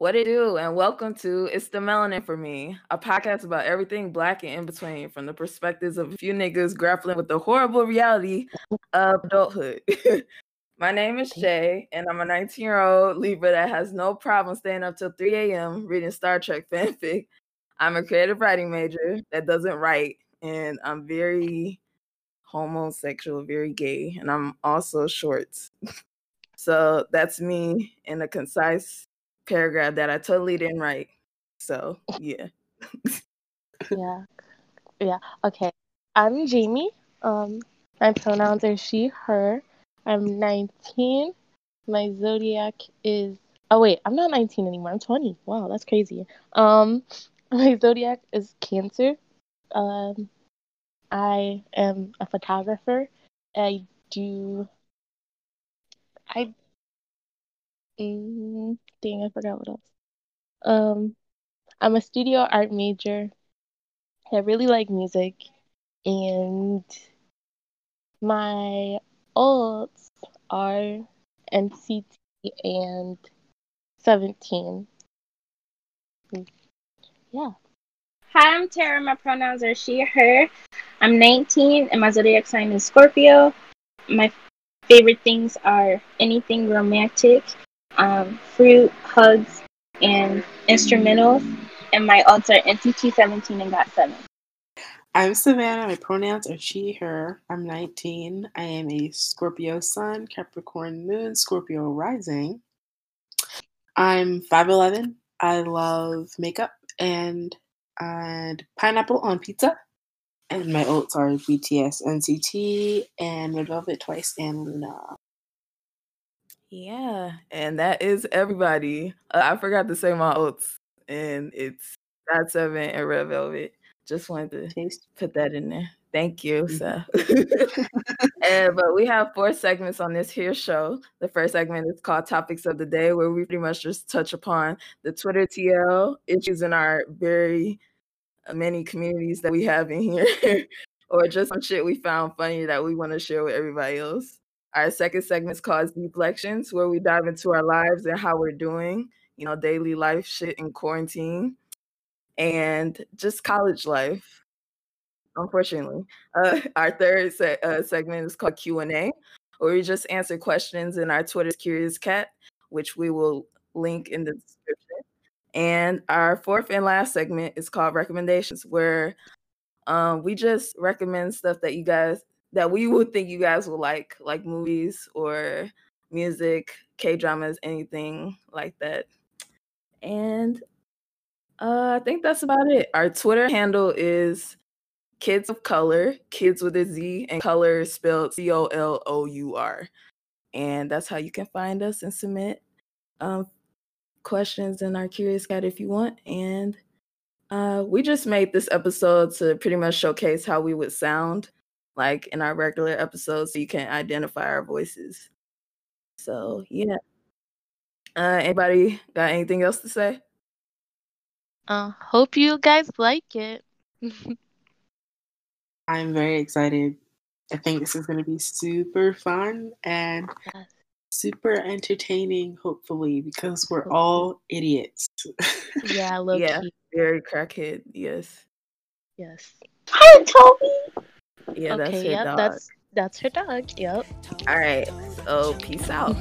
What it do, and welcome to It's the Melanin for Me, a podcast about everything black and in between from the perspectives of a few niggas grappling with the horrible reality of adulthood. My name is Shay, and I'm a 19-year-old Libra that has no problem staying up till 3 a.m. reading Star Trek fanfic. I'm a creative writing major that doesn't write, and I'm very homosexual, very gay, and I'm also short. So that's me in a concise paragraph that I totally didn't write. So yeah. yeah okay, I'm Jamie. My pronouns are she, her. I'm 19. My zodiac is I'm not 19 anymore, I'm 20. Wow, that's crazy. My zodiac is Cancer. I am a photographer. I forgot what else. I'm a studio art major. I really like music, and my alts are NCT and 17. Yeah. Hi, I'm Tara. My pronouns are she, her. I'm 19, and my zodiac sign is Scorpio. My favorite things are anything romantic, fruit, hugs, and instrumentals, and my alts are NCT, 17, and GOT7. I'm Savannah. My pronouns are she, her. I'm 19. I am a Scorpio sun, Capricorn moon, Scorpio rising. I'm 5'11". I love makeup and pineapple on pizza. And my alts are BTS, NCT, and Red Velvet, Twice, and Luna. Yeah, and that is everybody. I forgot to say my oats, and it's GOT7 and Red Velvet. Just wanted to put that in there. Thank you. Mm-hmm. So. But we have four segments on this here show. The first segment is called Topics of the Day, where we pretty much just touch upon the Twitter TL issues in our very many communities that we have in here, or just some shit we found funny that we want to share with everybody else. Our second segment is called Deflections, where we dive into our lives and how we're doing, daily life shit in quarantine and just college life, unfortunately. Our third segment is called Q&A, where we just answer questions in our Twitter's Curious Cat, which we will link in the description. And our fourth and last segment is called Recommendations, where we just recommend stuff that we would think you guys will like movies or music, K-dramas, anything like that. And I think that's about it. Our Twitter handle is Kids of Color, kids with a Z, and color spelled COLOUR. And that's how you can find us and submit questions in our Curious Cat if you want. And we just made this episode to pretty much showcase how we would sound like in our regular episodes, so you can identify our voices. So yeah. Anybody got anything else to say? Hope you guys like it. I'm very excited. I think this is going to be super fun and super entertaining, hopefully, because we're all idiots. Yeah, low-key. Very crackhead. Yes. Hi, Toby. Yeah, okay, that's her dog. That's her dog. Yep. All right. So peace out.